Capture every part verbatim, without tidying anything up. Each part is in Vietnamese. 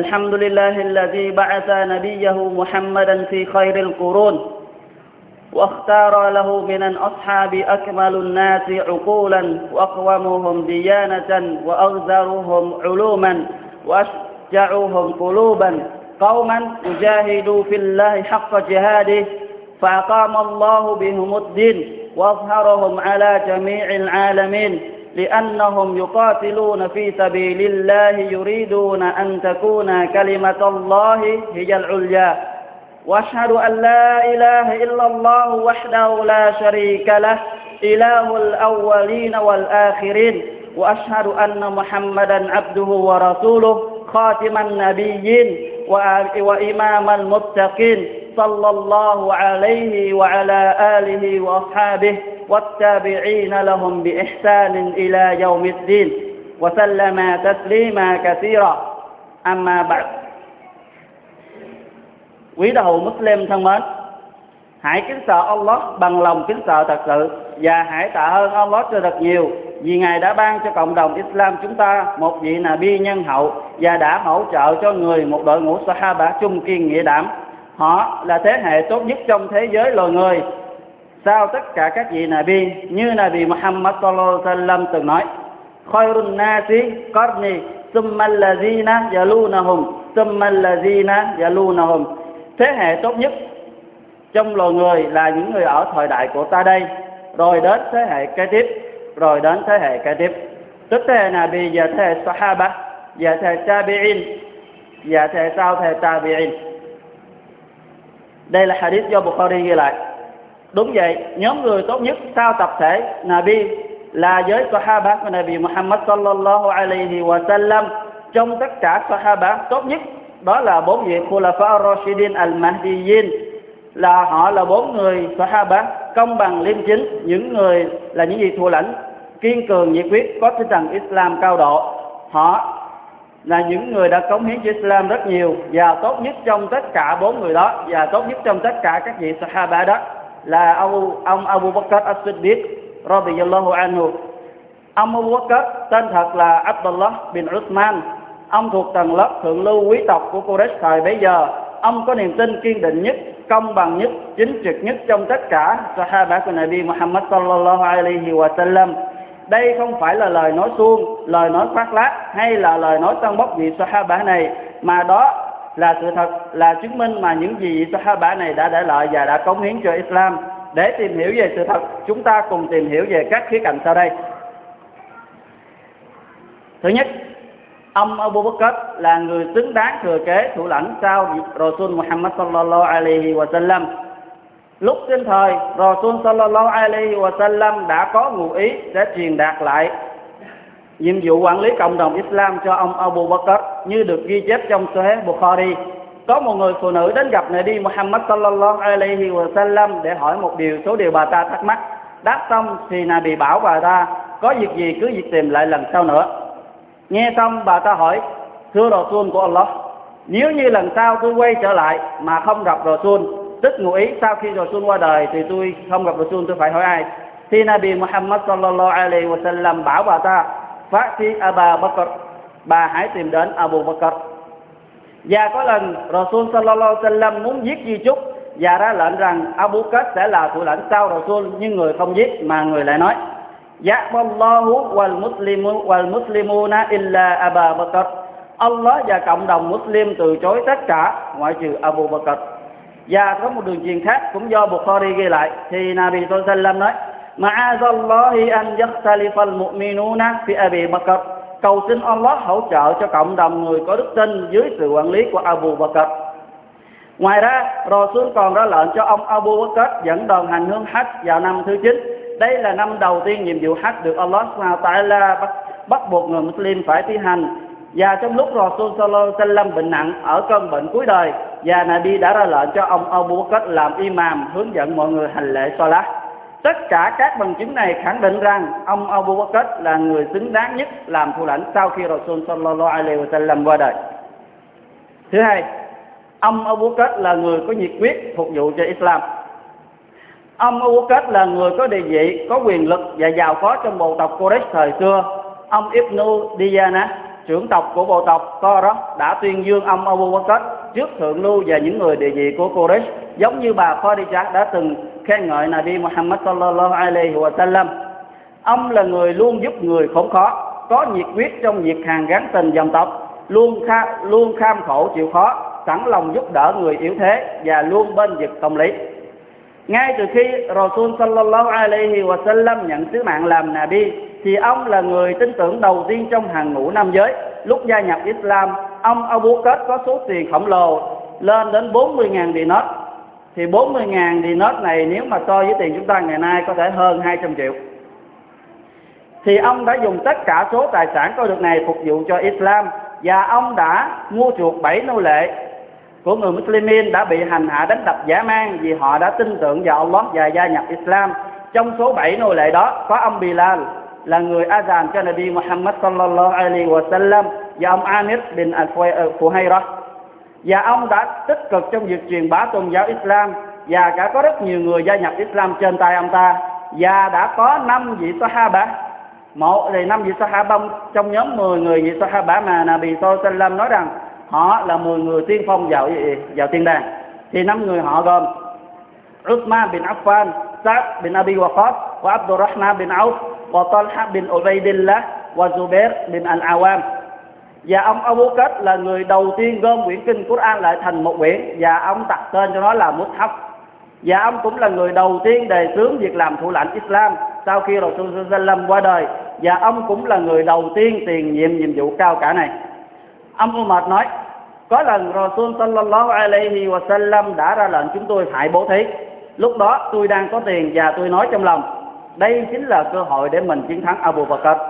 الحمد لله الذي بعث نبيه محمدا في خير القرون واختار له من الأصحاب أكمل الناس عقولا وأقومهم ديانة وأغزرهم علوما وأشجعهم قلوبا قوما يجاهدوا في الله حق جهاده فأقام الله بهم الدين وأظهرهم على جميع العالمين لأنهم يقاتلون في سبيل الله يريدون أن تكون كلمة الله هي العليا وأشهد أن لا إله إلا الله وحده لا شريك له إله الأولين والآخرين وأشهد أن محمدا عبده ورسوله خاتم النبيين وإمام المتقين صلى الله عليه وعلى آله وأصحابه والتابعين لهم بإحسان إلى يوم الدين وسلم تسليما كثيرا. أما بعد. Quý đạo hữu Muslim thân mến, hãy kính sợ Allah bằng lòng kính sợ thật sự và hãy tạ ơn Allah cho thật nhiều vì Ngài đã ban cho cộng đồng Islam chúng ta một vị Nabi nhân hậu và đã hỗ trợ cho người một đội ngũ Sahaba trung kiên nghĩa đảm. Họ là thế hệ tốt nhất trong thế giới loài người sau tất cả các vị Nabi, như Nabi Muhammad sallallahu alaihi wasallam từng nói: Khairun nasi qarni thumma allazina yalunahum thumma allazina yalunahum. Thế hệ tốt nhất trong loài người là những người ở thời đại của ta đây, rồi đến thế hệ kế tiếp, rồi đến thế hệ kế tiếp, tức thế hệ Nabi và thế hệ Sahaba và thế hệ Tabi'in và thế hệ sau thế hệ Tabi'in. Đây là hadith do Bukhari ghi lại. Đúng vậy, nhóm người tốt nhất sau tập thể Nabi là giới Sahaba của Nabi Muhammad sallallahu alaihi wa sallam. Trong tất cả Sahaba tốt nhất đó là bốn vị Khulafa Rashidin Al-Mahdiyin, là họ là bốn người Sahaba công bằng liêm chính, những người là những vị thủ lãnh kiên cường nhiệt quyết có tinh thần Islam cao độ. Họ là những người đã cống hiến cho Islam rất nhiều, và tốt nhất trong tất cả bốn người đó và tốt nhất trong tất cả các vị Sahaba đó là ông Abu Bakr Al-Siddeeq radiyallahu anhu. Ông Abu Bakr tên thật là Abdullah bin Uthman. Ông thuộc tầng lớp thượng lưu quý tộc của Quraysh thời bấy giờ. Ông có niềm tin kiên định nhất, công bằng nhất, chính trực nhất trong tất cả Sahaba của Nabi Muhammad sallallahu alaihi wa sallam. Đây không phải là lời nói suông, lời nói khoác lác hay là lời nói tâng bốc vị Sahaba này, mà đó là sự thật, là chứng minh mà những gì vị Sahaba này đã để lại và đã cống hiến cho Islam. Để tìm hiểu về sự thật, chúng ta cùng tìm hiểu về các khía cạnh sau đây. Thứ nhất, ông Abu Bakr là người xứng đáng thừa kế thủ lãnh sau Rasul Muhammad sallallahu alaihi wa sallam. Lúc sinh thời, Rasul sallallahu alaihi wa sallam đã có ngụ ý để truyền đạt lại nhiệm vụ quản lý cộng đồng Islam cho ông Abu Bakr, như được ghi chép trong Sahih Bukhari. Có một người phụ nữ đến gặp Nabi Muhammad sallallahu alaihi wa sallam để hỏi một điều số điều bà ta thắc mắc. Đáp xong thì Nabi bảo bà ta: có việc gì cứ việc tìm lại lần sau nữa. Nghe xong bà ta hỏi: thưa Rasul của Allah, nếu như lần sau tôi quay trở lại mà không gặp Rasul, tức ngụ ý sau khi Rasul qua đời thì tôi không gặp Rasul, tôi phải hỏi ai? Thì Nabi Muhammad sallallahu alaihi wa sallam bảo bà ta: Fa'ti Aba Bakr, bà hãy tìm đến Abu Bakr. Và có lần Rasul sallallahu alaihi wa sallam muốn giết di chúc và ra lệnh rằng Abu Bakr sẽ là thủ lãnh sau Rasul, nhưng người không giết mà người lại nói: Ya'ballahu wal muslimu wal muslimuna illa Aba Bakr. Allah và cộng đồng Muslim từ chối tất cả ngoại trừ Abu Bakr. Và có một đường truyền khác cũng do Bukhari ghi lại, thì Nabi sallallahu alaihi wasallam nói: Ma'azallahi an yakhtalifa al-mu'minuna fi Abi Bakr. Cầu xin Allah hỗ trợ cho cộng đồng người có đức tin dưới sự quản lý của Abu Bakr. Ngoài ra, Rasul còn ra lệnh cho ông Abu Bakr dẫn đoàn hành hương Hajj vào năm thứ chín. Đây là năm đầu tiên nhiệm vụ Hajj được Allah subhanahu wa ta'ala bắt, bắt buộc người Muslim phải thi hành. Và trong lúc Rasul sallallahu alaihi wasallam bệnh nặng ở cơn bệnh cuối đời, và Nabi đã ra lệnh cho ông Abu Bakr làm imam hướng dẫn mọi người hành lễ Salah. Tất cả các bằng chứng này khẳng định rằng ông Abu Bakr là người xứng đáng nhất làm thủ lãnh sau khi Rasul sallallahu alaihi wasallam qua đời. Thứ hai, ông Abu Bakr là người có nhiệt quyết phục vụ cho Islam. Ông Abu Bakr là người có địa vị, có quyền lực và giàu có trong bộ tộc Quraysh thời xưa. Ông Ibn Diyana trưởng tộc của bộ tộc Quraysh đã tuyên dương ông Abu Bakr trước thượng lưu và những người địa vị của Quraysh, giống như bà Khadija đã từng khen ngợi Nabi Muhammad sallallahu alaihi wa sallam. Ông là người luôn giúp người khốn khó, có nhiệt huyết trong việc hàn gắn tình dòng tộc, luôn kha, luôn kham khổ chịu khó, sẵn lòng giúp đỡ người yếu thế và luôn bên vực công lý. Ngay từ khi Rasul sallallahu alaihi wa sallam nhận sứ mạng làm Nabi, thì ông là người tin tưởng đầu tiên trong hàng ngũ nam giới. Lúc gia nhập Islam, ông Abu Bakr có số tiền khổng lồ lên đến bốn mươi nghìn dinar. Thì bốn mươi nghìn dinar này nếu mà so với tiền chúng ta ngày nay có thể hơn hai trăm triệu. Thì ông đã dùng tất cả số tài sản có được này phục vụ cho Islam, và ông đã mua chuộc bảy nô lệ của người Muslimin đã bị hành hạ đánh đập dã man vì họ đã tin tưởng vào Allah và gia nhập Islam. Trong số bảy nô lệ đó có ông Bilal là người azan cho Nabi Muhammad sallallahu alaihi wa sallam, và ông Amir bin Al-Fuhayra, và ông đã tích cực trong việc truyền bá tôn giáo Islam, và đã có rất nhiều người gia nhập Islam trên tay ông ta, và đã có năm vị Sahaba. Một thì năm vị Sahaba trong nhóm mười người vị Sahaba mà Nabi sallallahu alaihi wa sallam nói rằng họ là mười người tiên phong vào vào tiên đàng. Thì năm người họ gồm Uthman bin Affan, Sa'd bin Abi Waqqas, và Abdurrahman bin Auf, và Talha bin Ubaidillah, và Zubair bin Al-Awam. Và ông Abu Bakr là người đầu tiên gom quyển kinh Quran lại thành một quyển, và ông đặt tên cho nó là Mushaf. Và ông cũng là người đầu tiên đề xướng việc làm thủ lãnh Islam sau khi Rasul sallallahu alaihi wasallam qua đời, và ông cũng là người đầu tiên tiền nhiệm nhiệm vụ cao cả này. Ông Umar nói, có lần Rasul sallallahu alaihi wasallam đã ra lệnh chúng tôi phải bố thí. Lúc đó tôi đang có tiền và tôi nói trong lòng, đây chính là cơ hội để mình chiến thắng Abu Bakr.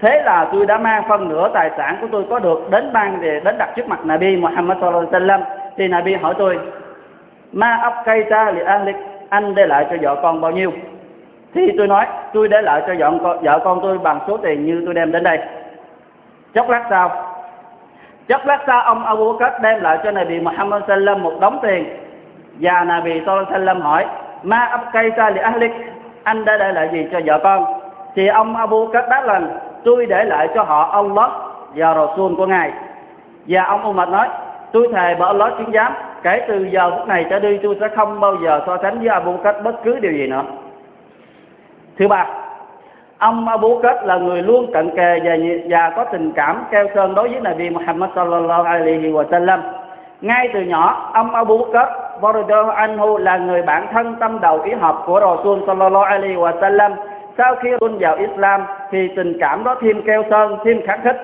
Thế là tôi đã mang phân nửa tài sản của tôi có được đến mang về đến đặt trước mặt Nabi Muhammad sallallahu alaihi wasallam. Thì Nabi hỏi tôi, ma abqaita li ahlik, anh để lại cho vợ con bao nhiêu? Thì tôi nói, tôi để lại cho vợ, vợ con tôi bằng số tiền như tôi đem đến đây. Chốc lát sau, chốc lát sau ông Abu Bakr đem lại cho Nabi Muhammad sallallahu alaihi wasallam một đống tiền, và Nabi sallallahu alaihi wasallam hỏi, ma abqaita li ahlik, anh đã để lại gì cho vợ con? Thì ông Abu Bakr đáp rằng, tôi để lại cho họ Allah và Rasul của Ngài. Và ông Umar nói, tôi thề bởi Allah chứng giám, kể từ giờ phút này trở đi tôi sẽ không bao giờ so sánh với Abu Bakr bất cứ điều gì nữa. Thứ ba, ông Abu Bakr là người luôn cận kề và, và có tình cảm keo sơn đối với Nabi Muhammad sallallahu alaihi wa sallam. Ngay từ nhỏ, ông Abu Bakr anhu là người bạn thân tâm đầu ý hợp của Rasul sallallahu alaihi wa sallam. Sau khi Rasul vào Islam thì tình cảm đó thêm keo sơn, thêm kháng khích.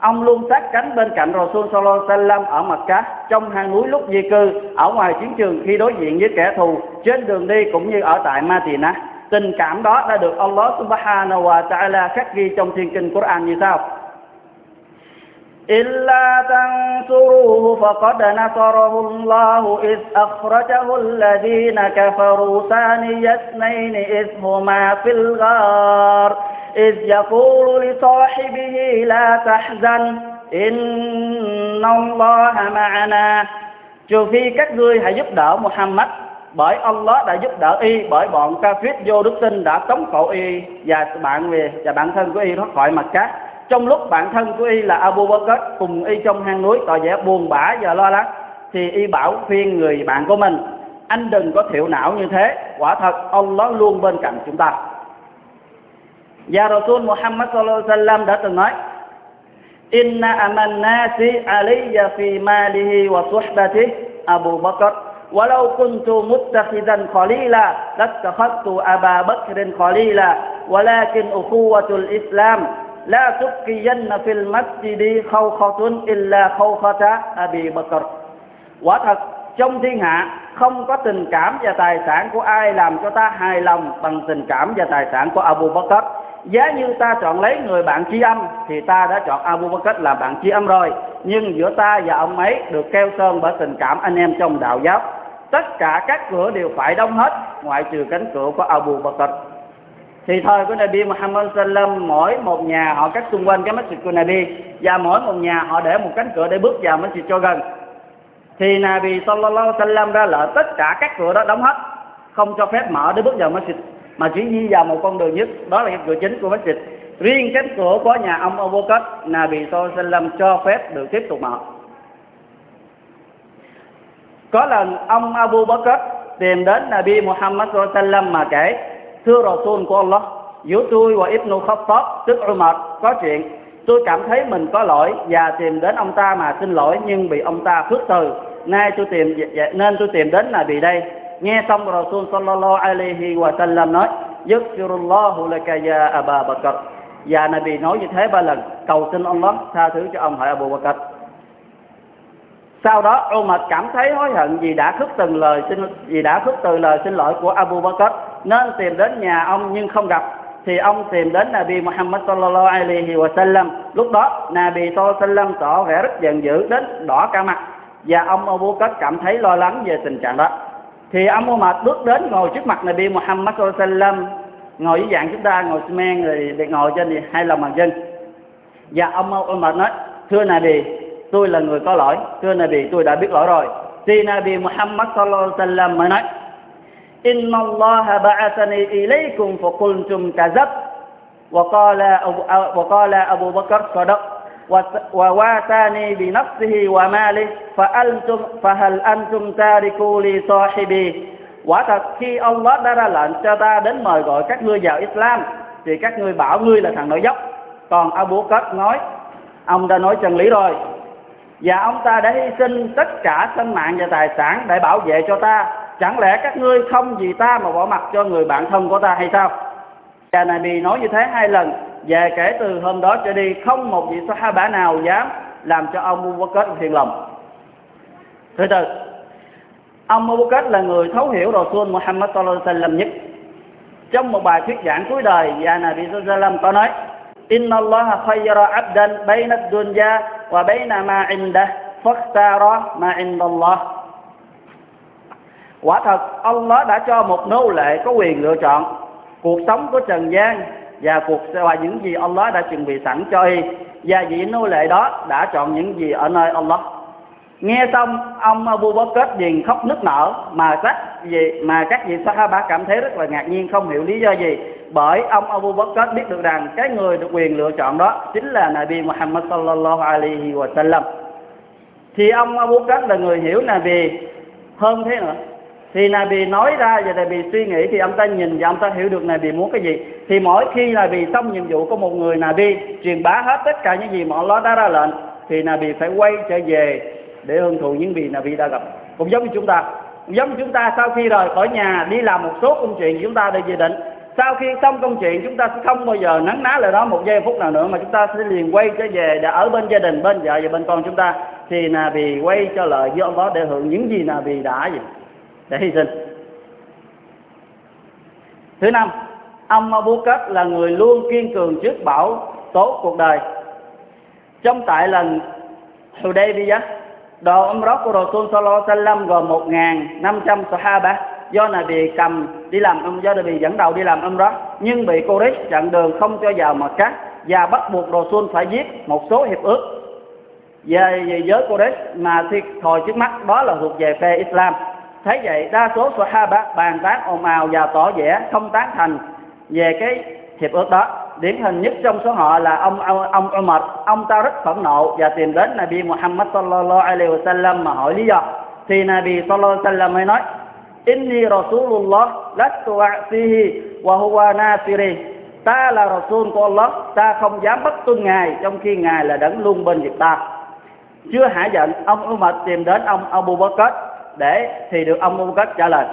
Ông luôn sát cánh bên cạnh Rasul sallallahu alaihi wa sallam ở Mecca, trong hang núi lúc di cư, ở ngoài chiến trường khi đối diện với kẻ thù, trên đường đi cũng như ở tại Madinah. Tình cảm đó đã được Allah subhanahu wa ta'ala khắc ghi trong thiên kinh Quran như sau: إلا تنصروه فقد نصره الله إذ أخرجه الذين كفروا ثاني اثنين إذ هما في الغار إذ يقول لصاحبه لا تحزن إن الله معنا. Trừ phi các ngươi hãy giúp đỡ Muhammad, bởi Allah đã giúp đỡ y, bởi bọn kafir vô đức tin đã tống khổ y và bạn về và bạn thân của y thoát khỏi mặt cát, trong lúc bạn thân của y là Abu Bakr cùng y trong hang núi tỏ vẻ buồn bã và lo lắng. Thì y bảo khuyên người bạn của mình, anh đừng có thiểu não như thế, quả thật Allah luôn bên cạnh chúng ta. Và Rasul Muhammad sallallahu alaihi wasallam đã từng nói, inna amannasi alayya fi malihi wa suhbatihi Abu Bakr walau kuntu muttakhidan khalila lattakhadtu Aba Bakrin khalila walakin ukhuwatul Islam la tubqiyanna fil masjidi khawkhatun illa khawkhata Abi Bakr. Quả thật trong thiên hạ không có tình cảm và tài sản của ai làm cho ta hài lòng bằng tình cảm và tài sản của Abu Bakr. Giá như ta chọn lấy người bạn tri âm thì ta đã chọn Abu Bakr là bạn tri âm rồi, nhưng giữa ta và ông ấy được keo sơn bởi tình cảm anh em trong đạo giáo. Tất cả các cửa đều phải đóng hết ngoại trừ cánh cửa của Abu Bakr. Thì thời của Nabi Muhammad sallam, mỗi một nhà họ cách xung quanh cái masjid của Nabi, và mỗi một nhà họ để một cánh cửa để bước vào masjid cho gần. Thì Nabi sallallahu sallam ra lệnh tất cả các cửa đó đóng hết, không cho phép mở để bước vào masjid, mà chỉ đi vào một con đường nhất, đó là cái cửa chính của masjid. Riêng cánh cửa của nhà ông Abu Bakr, Nabi Sallallahu Alaihi Wasallam cho phép được tiếp tục mở. Có lần ông Abu Bakr tìm đến Nabi Muhammad Sallallahu Alaihi Wasallam mà kể: Thưa Rasul của Allah, giữa tôi và Ibn Khattab tức Umar có chuyện. Tôi cảm thấy mình có lỗi và tìm đến ông ta mà xin lỗi, nhưng bị ông ta khước từ. Nay tôi tìm nên tôi tìm đến là vì đây. Nghe xong Rasul Sallallahu Alaihi Wasallam nói: Yaghfirullahu laka ya Abu Bakr. Và Nabi nói như thế ba lần: Cầu xin Allah tha thứ cho ông hỡi Abu Bakr. Sau đó Umar cảm thấy hối hận vì đã khước từ lời xin vì đã khước từ lời xin lỗi của Abu Bakr, nên tìm đến nhà ông nhưng không gặp. Thì ông tìm đến Nabi Muhammad Sallallahu Alaihi Wasallam. Lúc đó Nabi Sallallahu Alaihi Wasallam tỏ vẻ rất giận dữ đến đỏ cả mặt, và ông Abu Bakr cảm thấy lo lắng về tình trạng đó. Thì ông Umar bước đến ngồi trước mặt Nabi Muhammad Sallallahu Alaihi Wasallam, ngồi với dạng chúng ta ngồi men rồi để ngồi trên thì hai lòng bàn chân. Và ông Umar nói: Thưa Nabi, tôi là người có lỗi. Thưa Nabi, tôi đã biết lỗi rồi. Thì Nabi Muhammad Sallallahu Alaihi Wasallam mới nói: إن الله بعثني إليكم فقلتم كذب وقال أبو وقال أبو بكر صدق وواتاني بنفسه وماله فأنتم فهل أنتم تاركوا لي صاحبي. Quả thật khi Allah đã ra lệnh cho ta đến mời gọi các ngươi vào Islam thì các ngươi bảo ngươi là thằng nội dốc, còn Abu Bakr nói ông ta nói chân lý rồi, và ông ta đã hy sinh tất cả sinh mạng và tài sản để bảo vệ cho ta. Chẳng lẽ các ngươi không vì ta mà bỏ mặc cho người bạn thân của ta hay sao? Và Nabi nói như thế hai lần. Và kể từ hôm đó trở đi, không một vị Sahaba nào dám làm cho ông Abu Bakr phiền lòng. Thứ tư, ông Abu Bakr là người thấu hiểu Rasul Muhammad Sallallahu Alaihi Wasallam nhất. Trong một bài thuyết giảng cuối đời, và Nabi Sallallahu Alaihi Wasallam có nói: Inna Allaha khayyara 'abdan bayna ad-dunya wa bayna ma 'indahu fakhtara ma 'inda Allah. Quả thật Allah đã cho một nô lệ có quyền lựa chọn cuộc sống của trần gian và cuộc và những gì Allah đã chuẩn bị sẵn cho y, và vị nô lệ đó đã chọn những gì ở nơi Allah. Nghe xong ông Abu Bakr liền khóc nức nở, mà các gì mà các vị Sahaba cảm thấy rất là ngạc nhiên, không hiểu lý do gì, bởi ông Abu Bakr biết được rằng cái người được quyền lựa chọn đó chính là Nabi Muhammad Sallallahu Alaihi Wasallam. Thì ông Abu Bakr là người hiểu Nabi hơn thế nữa. Thì Nabi nói ra và Nabi suy nghĩ, thì ông ta nhìn và ông ta hiểu được Nabi muốn cái gì. Thì mỗi khi Nabi xong nhiệm vụ của một người Nabi truyền bá hết tất cả những gì mà Allah đã ra lệnh, thì Nabi phải quay trở về để hưởng thụ những gì Nabi đã gặp. Cũng giống như chúng ta, cũng giống như chúng ta sau khi rời khỏi nhà đi làm một số công chuyện chúng ta đã dự định, sau khi xong công chuyện chúng ta sẽ không bao giờ nấn ná lại đó một giây phút nào nữa, mà chúng ta sẽ liền quay trở về để ở bên gia đình, bên vợ và bên con chúng ta. Thì Nabi quay trở lại với Allah để hưởng những gì Nabi đã gì để hy sinh. Thứ năm, ông Abu Bakr là người luôn kiên cường trước bão tố cuộc đời. Trong tại lần Hudaybiyah, đoàn Umrah của Rasul Sallallahu Alaihi Wasallam gồm một nghìn năm trăm Sahaba do Nabi cầm đi làm um, do Nabi dẫn đầu đi làm Umrah, nhưng bị Quraysh chặn đường không cho vào Mecca và bắt buộc Rasul phải viết một số hiệp ước về, về giới Quraysh mà thiệt thòi trước mắt đó là thuộc về phe Islam. Thế vậy đa số Sahaba bàn tán ồn ào và tỏ vẻ không tán thành về cái hiệp ước đó. Điển hình nhất trong số họ là ông ông Umar. Ông ta rất phẫn nộ và tìm đến Nabi Muhammad Sallallahu Alaihi Wasallam mà hỏi lý do. Thì Nabi Sallallahu Alaihi Wasallam mới nói: Inni Rasulullah lastu a'sihi wa huwa nasiri. Ta là Rasul của Allah, ta không dám bất tuân Ngài trong khi Ngài là đấng luôn bên việc ta. Chưa hả giận, ông Umar tìm đến ông Abu Bakr để thì được ông Abu Bakr trả lời.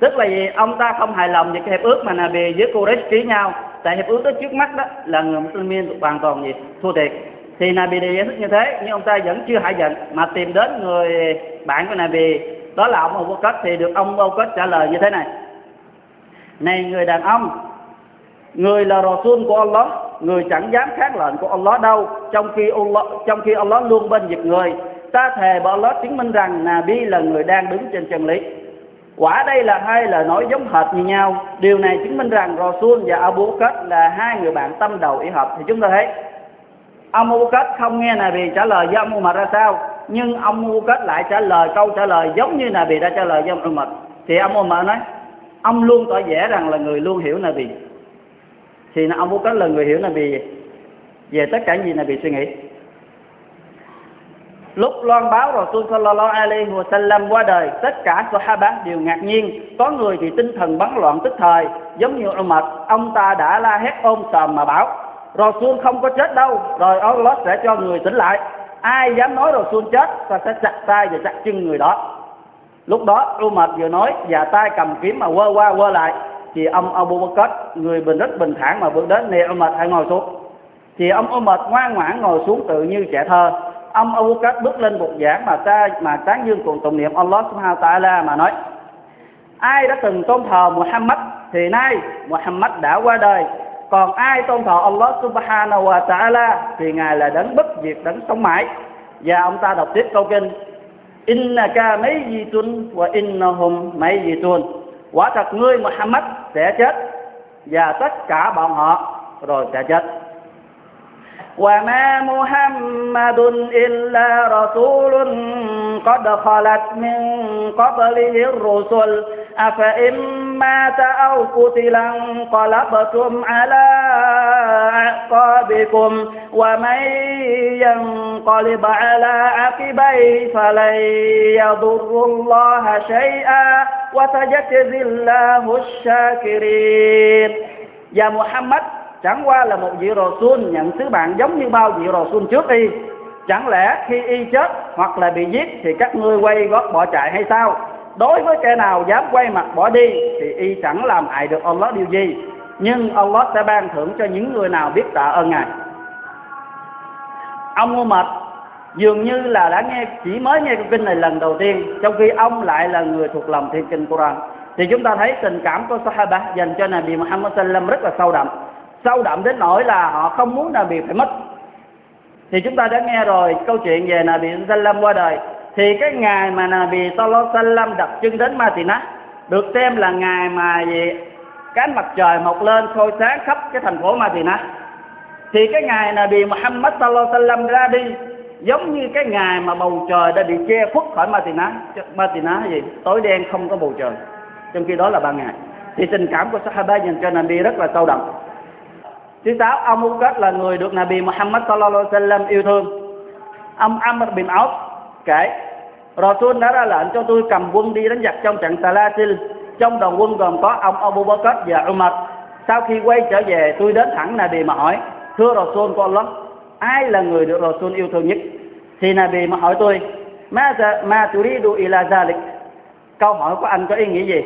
Tức là gì? Ông ta không hài lòng về cái hiệp ước mà Nabi với Quraysh ký nhau. Tại hiệp ước đó trước mắt đó là người Muslimin hoàn toàn gì thua thiệt. Thì Nabi đề giải thích như thế, nhưng ông ta vẫn chưa hại giận mà tìm đến người bạn của Nabi, đó là ông Abu Bakr, thì được ông Abu Bakr trả lời như thế này: Này người đàn ông, người là Rasul của Allah, người chẳng dám kháng lệnh của Allah đâu, trong khi Allah, trong khi Allah luôn bên việc người. Ta thề bởi Allah chứng minh rằng Nabi là người đang đứng trên chân lý. Quả đây là hai lời nói giống hệt như nhau. Điều này chứng minh rằng Rasul và Abu Bakr là hai người bạn tâm đầu ý hợp. Thì chúng ta thấy ông Abu Bakr không nghe Nabi trả lời với ông Umar ra sao, nhưng ông Abu Bakr lại trả lời câu trả lời giống như Nabi đã trả lời với ông Umar. Thì ông Umar nói: Ông luôn tỏ vẻ rằng là người luôn hiểu Nabi. thì là Abu Bakr là người hiểu là vì về tất cả gì là bị suy nghĩ. Lúc loan báo Rasul sallallahu alaihi wa sallam qua đời, tất cả Sahaba đều ngạc nhiên, có người thì tinh thần bấn loạn tức thời, giống như Umar, ông ta đã la hét ôm sòm mà bảo Rasul không có chết đâu, rồi Allah sẽ cho người tỉnh lại. Ai dám nói Rasul chết, ta sẽ chặt tay và chặt chân người đó. Lúc đó Umar vừa nói và tay cầm kiếm mà quơ qua quơ lại, thì ông Abu Bakr người bình rất bình thản mà bước đến, nè Umar hãy ngồi xuống. Thì ông Umar ngoan ngoãn ngồi xuống tự như trẻ thơ. Ông Abu Bakr bước lên bục giảng mà ta mà tán dương cùng tụng niệm Allah Subhanahu wa Ta'ala mà nói: ai đã từng tôn thờ Muhammad thì nay Muhammad đã qua đời, còn ai tôn thờ Allah Subhanahu wa Ta'ala thì ngài là đấng bất diệt, đấng sống mãi. Và ông ta đọc tiếp câu kinh: Innaka mayyitun wa innahum mayyitun. Quả thật ngươi Muhammad sẽ chết và tất cả bọn họ rồi sẽ chết. وَمَا مُحَمَّدٌ إِلَّا رَسُولٌ قَدْ خَلَتْ مِنْ قَبْلِهِ الرُّسُلُ أَفَإِنْ مَاتَ أَوْ قُتِلَ انقَلَبْتُمْ عَلَىٰ أَعْقَابِكُمْ وَمَنْ يَنْقَلِبْ عَلَىٰ عَقِبَيْهِ فَلَنْ يَضُرَّ اللَّهَ شَيْئًا وَسَيَجْزِي اللَّهُ الشَّاكِرِينَ. Và Muhammad chẳng qua là một vị Rasul nhận sứ bạn giống như bao vị Rasul trước y. Chẳng lẽ khi y chết hoặc là bị giết thì các ngươi quay gót bỏ chạy hay sao? Đối với kẻ nào dám quay mặt bỏ đi thì y chẳng làm hại được Allah điều gì, nhưng Allah sẽ ban thưởng cho những người nào biết tạ ơn Ngài. Ông Umar dường như là đã nghe chỉ mới nghe câu kinh này lần đầu tiên, trong khi ông lại là người thuộc lòng thiên kinh Quran. Thì chúng ta thấy tình cảm của Sahaba dành cho Nabi Muhammad sallallahu alaihi wasallam rất là sâu đậm. Sâu đậm đến nỗi là họ không muốn Nabi phải mất. Thì chúng ta đã nghe rồi câu chuyện về Nabi Sallam qua đời. Thì cái ngày mà Nabi Sallam đặt chân đến Madinah được xem là ngày mà gì? Cái mặt trời mọc lên soi sáng khắp cái thành phố Madinah. Thì cái ngày Nabi Muhammad Sallam ra đi giống như cái ngày mà bầu trời đã bị che khuất khỏi Madinah. Madinah gì? Tối đen không có bầu trời, trong khi đó là ban ngày. Thì tình cảm của Sahaba dành cho Nabi rất là sâu đậm. Thứ sáu, Abu Bakr là người được Nabi Muhammad sallallahu alaihi wasallam yêu thương. Ông Amr bin Auf kể: Rasul đã ra lệnh cho tôi cầm quân đi đánh giặc trong trận Salasil. Trong đoàn quân gồm có ông Abu Bakr và Umar. Sau khi quay trở về, tôi đến thẳng Nabi mà hỏi: Thưa Rasul của Allah, ai là người được Rasul yêu thương nhất? Thì Nabi mà hỏi tôi: Ma ma turidu ila zalik. Câu hỏi của anh có ý nghĩa gì?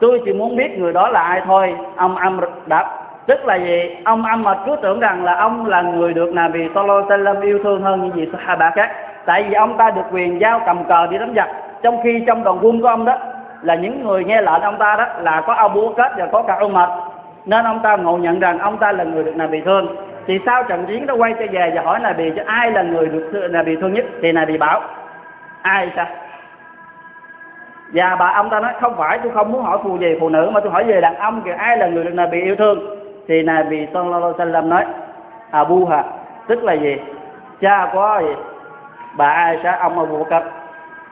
Tôi chỉ muốn biết người đó là ai thôi. Ông Amr đáp. Tức là gì? Ông Amr cứ tưởng rằng là ông là người được Nabi Sallallahu Alaihi Wasallam yêu thương hơn những gì Sahaba khác. Tại vì ông ta được quyền giao cầm cờ đi đánh giặc. Trong khi trong đoàn quân của ông đó là những người nghe lệnh ông ta đó là có Abu Bakr và có cả Umar. Nên ông ta ngộ nhận rằng ông ta là người được Nabi thương. Thì sau trận chiến đó quay trở về và hỏi Nabi cho ai là người được Nabi thương nhất. Thì Nabi bảo: Ai sao? Và bà ông ta nói: Không phải, tôi không muốn hỏi phụ gì phụ nữ mà tôi hỏi về đàn ông kìa, ai là người được Nabi yêu thương? Thì Nabi Sallallahu Alaihi Wasallam nói: Abuha, tức là gì? Cha có gì? Bà Aisha, ông Abu Bakr.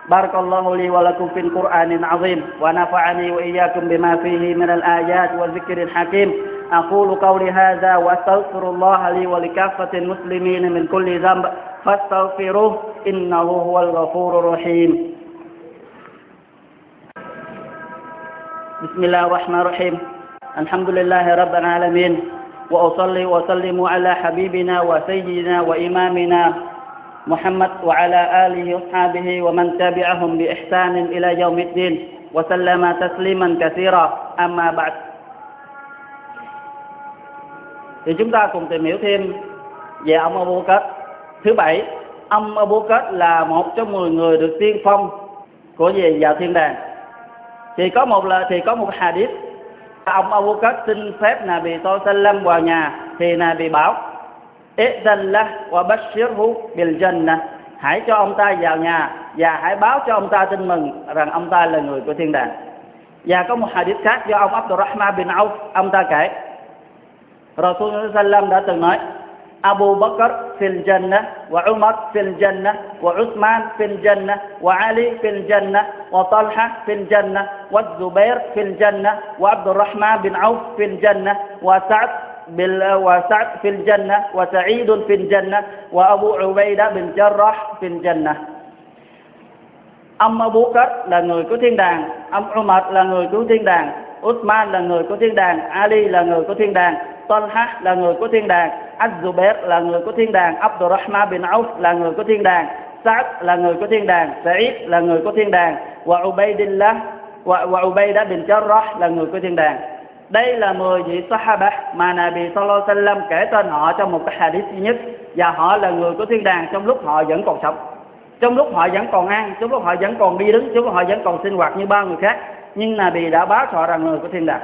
Barakallahu li wa lakum fil Qur'anil Azim wa nafa'ani wa iyyakum bima fihi min al-ayat wa dhikril hakim. Aqulu qawli hadha wa astaghfirullah li wa likaffatil muslimin min kulli dhanb fastaghfiruhu innahu huwal ghafurur rahim. Bismillahir Rahmanir Rahim. الحمد لله رب العالمين وأصلي وسلم على حبيبنا وسيدنا وإمامنا محمد وعلى آله وصحبه ومن تبعهم بإحسان إلى يوم الدين وسلم تسليما كثيرا. أما بعد. Thì chúng ta cùng tìm hiểu thêm về ông Abu Bakr. Thứ bảy, ông Abu Bakr là một trong mười người được tiên phong của về vào thiên đàng. Thì có một là thì có một hadith ông Abu Bakr xin phép Nabi Sallallahu Alaihi Wasallam vào nhà. Thì Nabi bảo: Izan lah wa bashirhu bil jannah. Hãy cho ông ta vào nhà và hãy báo cho ông ta tin mừng rằng ông ta là người của thiên đàng. Và có một hadith khác do ông Abdurrahman bin Auf, ông ta kể Rasul Sallallahu Alaihi Wasallam đã từng nói: Abu Bakr fil jannah wa Umar fil jannah wa Uthman fil jannah wa Ali fil jannah wa Talha fil jannah wa Zubair fil jannah wa Abdurrahman bin Auf fil jannah wa Sa'd وسعد في الجنة وسعيد في الجنة وأبو عبيدة بن Jarrah في الجنة. Ông Abu Bakr là người của thiên đàng, ông Umar là người của thiên đàng, Uthman là người của thiên đàng, Ali là người của thiên đàng, Talha là người của thiên đàng, Az-Zubair là người của thiên đàng, Abdurrahman bin Auf là người của thiên đàng, Sa'd là người của thiên đàng, Sa'id là người của thiên đàng, và Ubaydillah và Ubayda bin Jarrah là người của thiên đàng. Đây là mười vị Sahaba mà Nabi Sallallahu Alaihi Wasallam kể tên họ trong một cái hadith duy nhất, và họ là người của thiên đàng trong lúc họ vẫn còn sống, trong lúc họ vẫn còn ăn, trong lúc họ vẫn còn đi đứng, trong lúc họ vẫn còn sinh hoạt như bao người khác, nhưng Nabi đã báo họ rằng người của thiên đàng.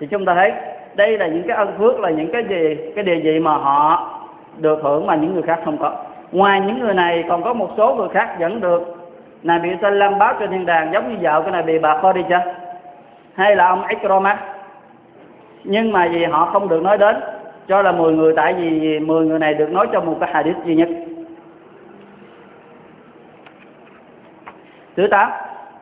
Thì chúng ta thấy đây là những cái ân phước, là những cái gì, cái điều gì mà họ được hưởng mà những người khác không có. Ngoài những người này còn có một số người khác vẫn được Nabi Sallam báo cho thiên đàng, giống như vợ của Nabi bà Khadija hay là ông Ikrama, nhưng mà vì họ không được nói đến cho là mười người, tại vì mười người này được nói trong một cái hadith duy nhất. Thứ tám,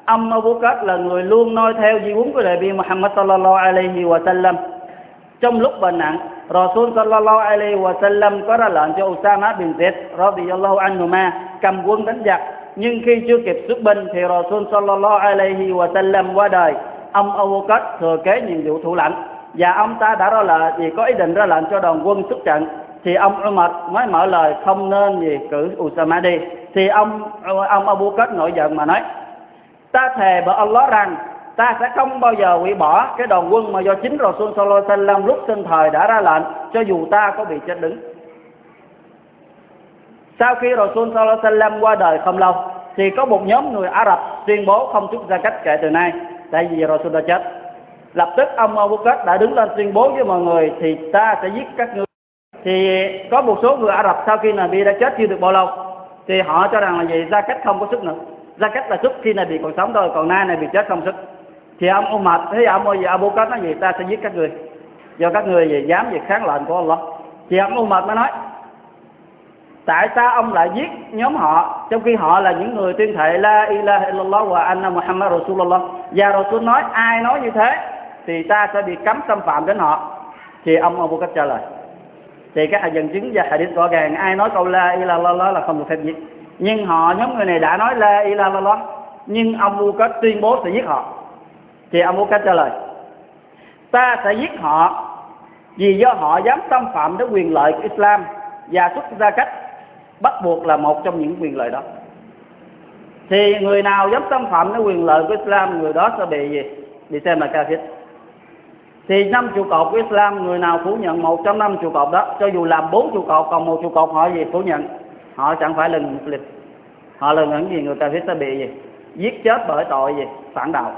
ông Abu Bakr là người luôn noi theo di huấn của Nabi Muhammad Sallallahu Alaihi Wasallam. Trong lúc bệnh nặng, Rasul Sallallahu Alaihi Wasallam có ra lệnh cho Usama bin Zaid radiyallahu anhuma cầm quân đánh giặc, nhưng khi chưa kịp xuất binh thì Rasul Sallallahu Alaihi Wasallam qua đời. Ông Abu Bakr thừa kế nhiệm vụ thủ lãnh, và ông ta đã ra lệnh, vì có ý định ra lệnh cho đoàn quân xuất trận, thì ông Umar mới mở lời không nên gì cử Usama đi. Thì ông ông Abu Bakr nổi giận mà nói: "Ta thề bởi Allah rằng ta sẽ không bao giờ hủy bỏ cái đoàn quân mà do chính Rasul Sallallahu Alaihi Wasallam lúc sinh thời đã ra lệnh, cho dù ta có bị chết đứng." Sau khi Rasul Sallallahu Alaihi Wasallam qua đời không lâu, thì có một nhóm người Ả Rập tuyên bố không trút gia cách kể từ nay, tại vì Rasul đã chết. Lập tức ông Abu Bakr đã đứng lên tuyên bố với mọi người: "Thì ta sẽ giết các ngươi." Thì có một số người Ả Rập sau khi Nabi đã chết chưa được bao lâu, thì họ cho rằng là gì, gia cách không có sức nữa, gia cách là sức khi Nabi còn sống thôi, còn nay Nabi chết không sức. Thì ông Umar thấy ông ơi, Abu Bakr nói gì, ta sẽ giết các người, do các người gì dám gì kháng lệnh của Allah. Thì ông Umar mới nói: "Tại sao ông lại giết nhóm họ, trong khi họ là những người tuyên thệ La ilaha illallah wa anna Muhammad Rasulullah, và Rasul nói ai nói như thế thì ta sẽ bị cấm xâm phạm đến họ." Thì ông Abu Bakr trả lời, thì các hạt dẫn chứng và hadith rõ ràng, ai nói câu la ilaha illallah là không được phép giết. Nhưng họ, nhóm người này đã nói la ilaha illallah, nhưng ông Abu Bakr tuyên bố sẽ giết họ. Thì ông Abu Bakr trả lời: "Ta sẽ giết họ vì do họ dám xâm phạm đến quyền lợi của Islam, và xuất gia cách bắt buộc là một trong những quyền lợi đó. Thì người nào dám xâm phạm đến quyền lợi của Islam, người đó sẽ bị gì? Bị xem là kafir." Thì năm trụ cột của Islam, người nào phủ nhận một trong năm trụ cột đó, cho dù làm bốn trụ cột, còn một trụ cột họ gì phủ nhận, họ chẳng phải là người lịch, họ là những gì người ta biết sẽ bị gì? Giết chết bởi tội gì? Phản đạo.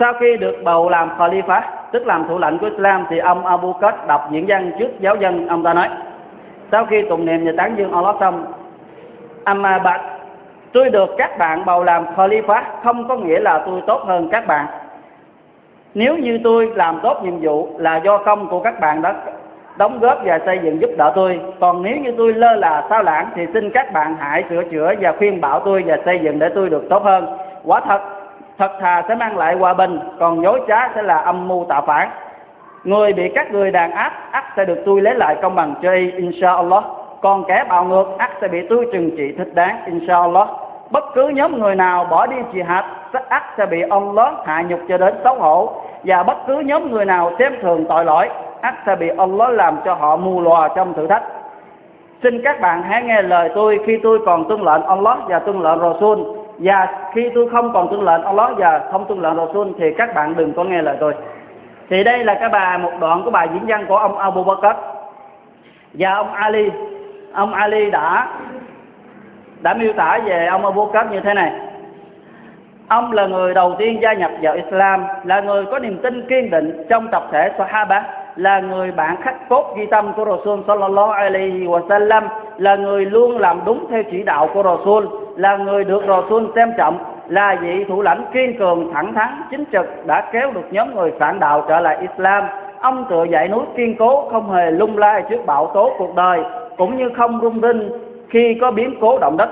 Sau khi được bầu làm Khalifa, tức làm thủ lãnh của Islam, thì ông Abu Bakr đọc diễn văn trước giáo dân. Ông ta nói, sau khi tụng niệm và tán dương Allah xong: "Amma ba'd, tôi được các bạn bầu làm Khalifa không có nghĩa là tôi tốt hơn các bạn. Nếu như tôi làm tốt nhiệm vụ là do công của các bạn đã đóng góp và xây dựng giúp đỡ tôi. Còn nếu như tôi lơ là sao lãng thì xin các bạn hãy sửa chữa và khuyên bảo tôi và xây dựng để tôi được tốt hơn. Quả thật, thật thà sẽ mang lại hòa bình, còn dối trá sẽ là âm mưu tạo phản. Người bị các người đàn áp, ắt sẽ được tôi lấy lại công bằng cho y, inshallah. Còn kẻ bạo ngược, ắt sẽ bị tôi trừng trị thích đáng, inshallah. Bất cứ nhóm người nào bỏ đi jihad, ắt sẽ bị Allah hạ nhục cho đến xấu hổ, và bất cứ nhóm người nào xem thường tội lỗi, ắt sẽ bị Allah làm cho họ mù lòa trong thử thách. Xin các bạn hãy nghe lời tôi khi tôi còn tuân lệnh Allah và tuân lệnh Rasul, và khi tôi không còn tuân lệnh Allah và không tuân lệnh Rasul thì các bạn đừng có nghe lời tôi." Thì đây là cái bài một đoạn của bài diễn văn của ông Abu Bakr. Và ông Ali, ông Ali đã đã miêu tả về ông Abu Bakr như thế này: "Ông là người đầu tiên gia nhập vào Islam, là người có niềm tin kiên định trong tập thể Sahaba, là người bạn khắc cốt ghi tâm của Rasul Sallallahu Alaihi Wasallam, là người luôn làm đúng theo chỉ đạo của Rasul, là người được Rasul xem trọng, là vị thủ lãnh kiên cường, thẳng thắn, chính trực đã kéo được nhóm người phản đạo trở lại Islam. Ông tựa dãy núi kiên cố, không hề lung lay trước bão tố cuộc đời, cũng như không rung rinh khi có biến cố động đất.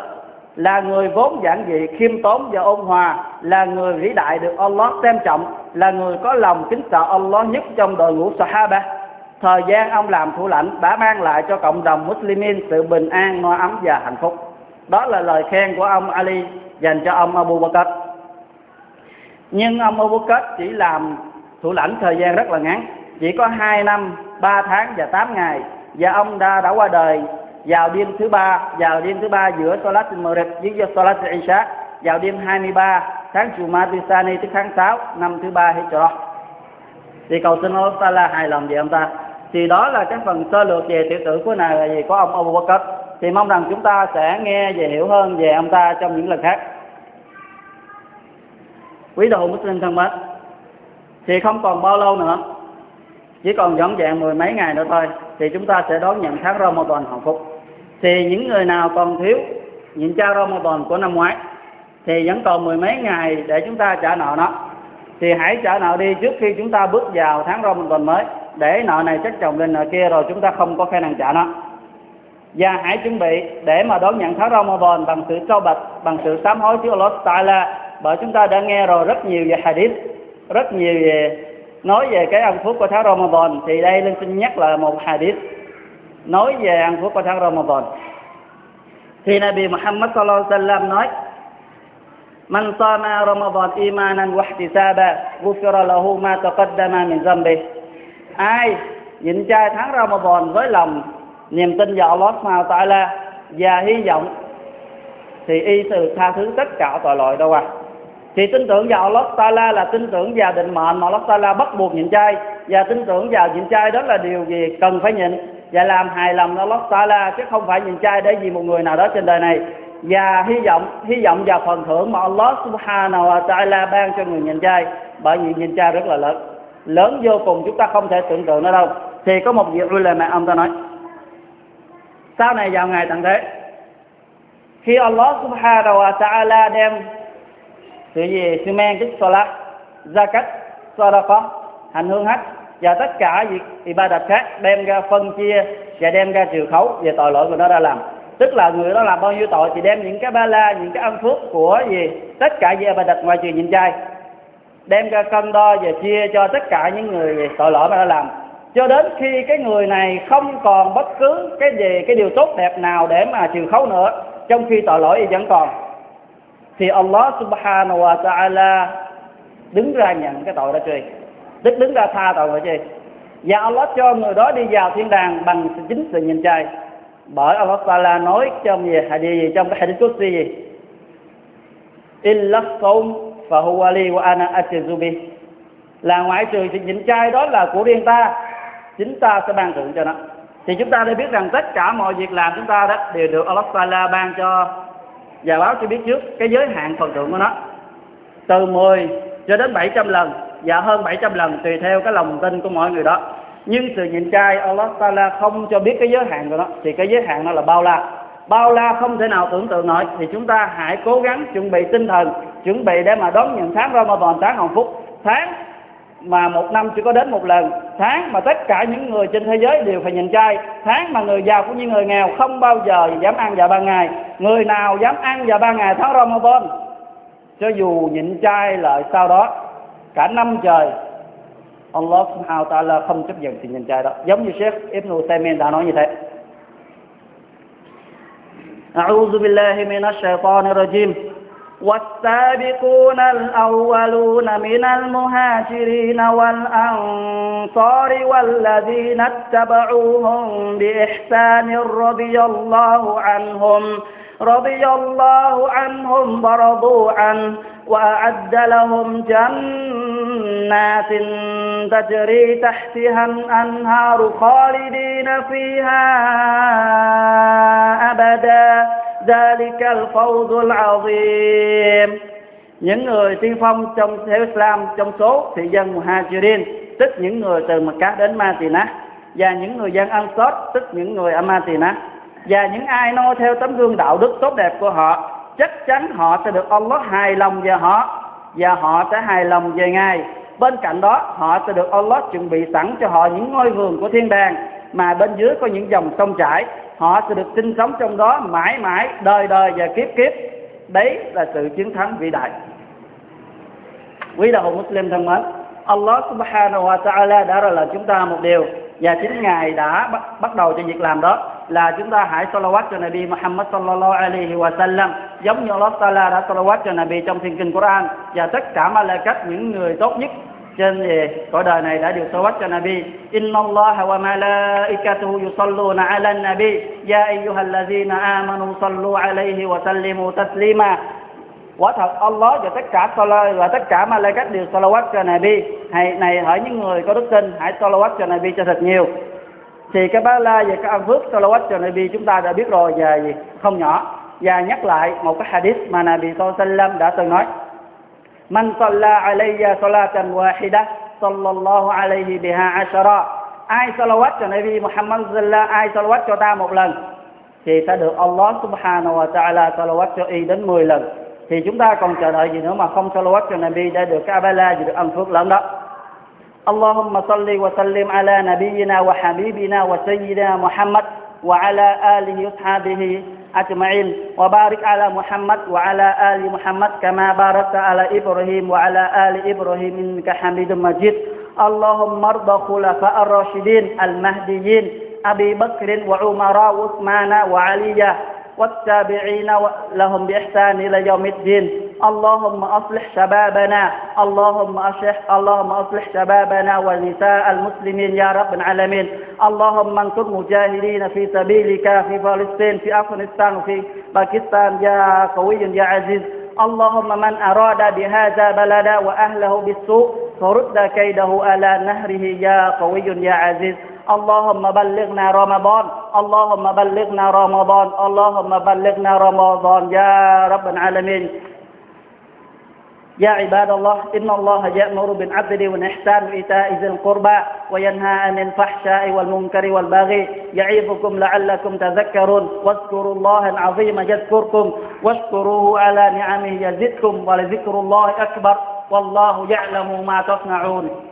là người vốn giản dị, khiêm tốn và ôn hòa, là người vĩ đại được Allah xem trọng, là người có lòng kính sợ Allah nhất trong đội ngũ Sahaba. Thời gian ông làm thủ lãnh đã mang lại cho cộng đồng Muslimin sự bình an, no ấm và hạnh phúc. Đó là lời khen của ông Ali dành cho ông Abu Bakr. Nhưng ông Abu Bakr chỉ làm thủ lãnh thời gian rất là ngắn, chỉ có hai năm, ba tháng và tám ngày, và ông đã, đã qua đời vào đêm thứ ba, vào đêm thứ ba giữa Salat al-Maghrib với Salat al-Isha, vào đêm hai mươi ba tháng Jumada Thani, tức tháng sáu năm thứ ba Hijra. Thì cầu xin Allah Ta'ala hài lòng về ông ta. Thì đó là cái phần sơ lược về tiểu sử của này là gì có ông Abu Bakr. Thì mong rằng chúng ta sẽ nghe và hiểu hơn về ông ta trong những lần khác. Quý đạo hữu Muslim thân mến, thì không còn bao lâu nữa, chỉ còn vỏn vẹn mười mấy ngày nữa thôi, thì chúng ta sẽ đón nhận tháng Ramadan hạnh phúc. Thì những người nào còn thiếu những cha Ramadan của năm ngoái thì vẫn còn mười mấy ngày để chúng ta trả nợ nó, thì hãy trả nợ đi trước khi chúng ta bước vào tháng Ramadan mới, để nợ này chất chồng lên nợ kia rồi chúng ta không có khả năng trả nó. Và hãy chuẩn bị để mà đón nhận tháng Ramadan bằng sự tâu bạch, bằng sự sám hối trước Allah Ta'ala, bởi chúng ta đã nghe rồi rất nhiều về hadith, rất nhiều về nói về cái ăn phước của tháng Ramadan. Thì đây Linh xin nhắc là một hadith nói về ăn phước của tháng Ramadan. Thì Nabi Muhammad sallallahu alaihi wasallam nói: Man sama Ramadan imanan wa ihtisaba ghufira lahu ma taqaddama min dhanbi. Ai nhịn chay tháng Ramadan với lòng niềm tin vào Allah Subhanahu wa Ta'ala và hy vọng thì y từ tha thứ tất cả tội lỗi đâu à. Thì tin tưởng vào Allah Ta'ala là tin tưởng vào định mệnh mà Allah Ta'ala bắt buộc nhịn chay, và tin tưởng vào nhịn chay đó là điều gì cần phải nhịn và làm hài lòng Allah Ta'ala, chứ không phải nhịn chay để vì một người nào đó trên đời này, và hy vọng hy vọng vào phần thưởng mà Allah Subhanahu wa Ta'ala ban cho người nhịn chay, bởi vì nhịn chay rất là lớn, lớn vô cùng, chúng ta không thể tưởng tượng nó đâu. Thì có một việc lui lời mà ông ta nói sau này vào ngày tận thế, khi Allah Subhanahu wa Ta'ala đem sự gì sư men tích solat, zakat, sadaqah, hành hương hách và tất cả việc ibadat khác đem ra phân chia và đem ra trừ khấu về tội lỗi của nó đã làm, tức là người đó làm bao nhiêu tội thì đem những cái ba la, những cái ân phước của gì tất cả về ibadat ngoại trừ nhịn chay đem ra cân đo và chia cho tất cả những người tội lỗi mà đã làm, cho đến khi cái người này không còn bất cứ cái gì cái điều tốt đẹp nào để mà trừ khấu nữa, trong khi tội lỗi thì vẫn còn, thì Allah Subhanahu wa Ta'ala đứng ra nhận cái tội đã trừ, tức đứng ra tha tội đã trừ, và Allah cho người đó đi vào thiên đàng bằng chính sự nhịn chay, bởi Allah Ta'ala nói trong gì hadith trong cái hadith Qudsi gì illa sawm fa huwa li wa ana ajzu bih, là ngoại trừ sự nhịn chay đó là của riêng ta, chính ta sẽ ban thưởng cho nó. Thì chúng ta đã biết rằng tất cả mọi việc làm chúng ta đó đều được Allah Ta'ala ban cho và báo cho biết trước cái giới hạn phần thưởng của nó, từ mười cho đến bảy trăm lần và hơn bảy trăm lần tùy theo cái lòng tin của mọi người đó. Nhưng sự nhịn chay Allah Ta'ala không cho biết cái giới hạn của nó, thì cái giới hạn nó là bao la, bao la không thể nào tưởng tượng nổi. Thì chúng ta hãy cố gắng chuẩn bị tinh thần, chuẩn bị để mà đón nhận tháng Ramadan, tháng hồng phúc, tháng mà một năm chỉ có đến một lần, tháng mà tất cả những người trên thế giới đều phải nhịn chay, tháng mà người giàu cũng như người nghèo không bao giờ dám ăn vào ban ngày. Người nào dám ăn vào ban ngày tháng Ramadan, cho dù nhịn chay lại sau đó cả năm trời, Allah Subhanahu wa Ta'ala không chấp nhận sự nhịn chay đó, giống như Sheikh Ibn Uthaymin đã nói như thế. A'udhu billahi minash shaitanir rajim. وَالسَّابِقُونَ الْأَوَّلُونَ مِنَ الْمُهَاجِرِينَ وَالْأَنصَارِ وَالَّذِينَ اتَّبَعُوهُمْ بِإِحْسَانٍ رَضِيَ اللَّهُ عَنْهُمْ رَضِيَ اللَّهُ عَنْهُمْ وَرَضُوا عَنْهُ وَأَعَدَّ لَهُمْ جَنَّاتٍ تَجْرِي تَحْتِهَا الْأَنْهَارُ خَالِدِينَ فِيهَا أَبَدًا. Những người tiên phong trong theo Islam trong số thị dân Muhajirin, tức những người từ Mecca đến Madinah, và những người dân Ansar, tức những người ở Madinah, và những ai noi theo tấm gương đạo đức tốt đẹp của họ, chắc chắn họ sẽ được Allah hài lòng về họ và họ sẽ hài lòng về Ngài. Bên cạnh đó, họ sẽ được Allah chuẩn bị sẵn cho họ những ngôi vườn của thiên đàng mà bên dưới có những dòng sông chảy. họ sẽ được sinh sống trong đó mãi mãi, đời đời và kiếp kiếp. Đấy là sự chiến thắng vĩ đại. Quý đạo hữu Muslim thân mến, Allah subhanahu wa ta'ala đã ra lời chúng ta một điều, và chính Ngài đã bắt, bắt đầu cho việc làm đó, là chúng ta hãy salawat cho Nabi Muhammad sallallahu alaihi wa sallam, giống như Allah ta'ala đã salawat cho Nabi trong thiên kinh Quran, và tất cả malaikat, những người tốt nhất trên cõi đời này đã được salawat cho Nabi. Inna Allaha wa malaikatahu yusalluna 'alan nabi ya ayyuhallazina amanu sallu 'alaihi wa sallimu taslima. Quả thật Allah và tất cả salawat và tất cả malaikat đều salawat cho Nabi. Hãy này hỡi những người có đức tin, hãy salawat cho Nabi cho thật nhiều. Thì cái ba la và cái âm phước salawat cho Nabi chúng ta đã biết rồi và không nhỏ. Và nhắc lại một cái hadith mà Nabi sallallahu alaihi wasallam đã từng nói: Man salla alayya salatan wahidah sallallahu alayhi biha ashara. Ai salawat cho Nabi Muhammad sallallahu ai salawat cho ta một lần thì sẽ được Allah subhanahu wa ta'ala salawat cho y đến mười lần. Thì chúng ta còn chờ đợi gì nữa mà không salawat cho Nabi để được cái abala và được âm phước lớn đó. Allahumma salli wa sallim ala nabiyyina wa habibina wa sayyidina Muhammad wa ala alihi wa sahbihi ajma'in wa barik ala Muhammad wa ala ali Muhammad kama barakta ala Ibrahim wa ala ali Ibrahim innaka Hamidum Majid. Allahumma arda khulafa ar-rashidin al-mahdiyyin Abi Bakr wa Umar wa Uthman wa Aliya والتابعين لهم بإحسان إلى يوم الدين. اللهم أصلح شبابنا اللهم أصلح اللهم أصلح شبابنا ونساء المسلمين يا رب العالمين. اللهم انصر مجاهدين في سبيلك في فلسطين في أفغانستان وفي باكستان يا قوي يا عزيز. اللهم من أراد بهذا بلد وأهله بالسوء فرد كيده على نهره يا قوي يا عزيز. اللهم بلغنا رمضان اللهم بلغنا رمضان اللهم بلغنا رمضان يا رب العالمين. يا عباد الله إن الله يأمر بالعدل والإحسان وإيتاء ذي القربى وينهى عن الفحشاء والمنكر والبغي يعظكم لعلكم تذكرون. واذكروا الله العظيم يذكركم واشكروه على نعمه يزدكم ولذكر الله أكبر والله يعلم ما تصنعون.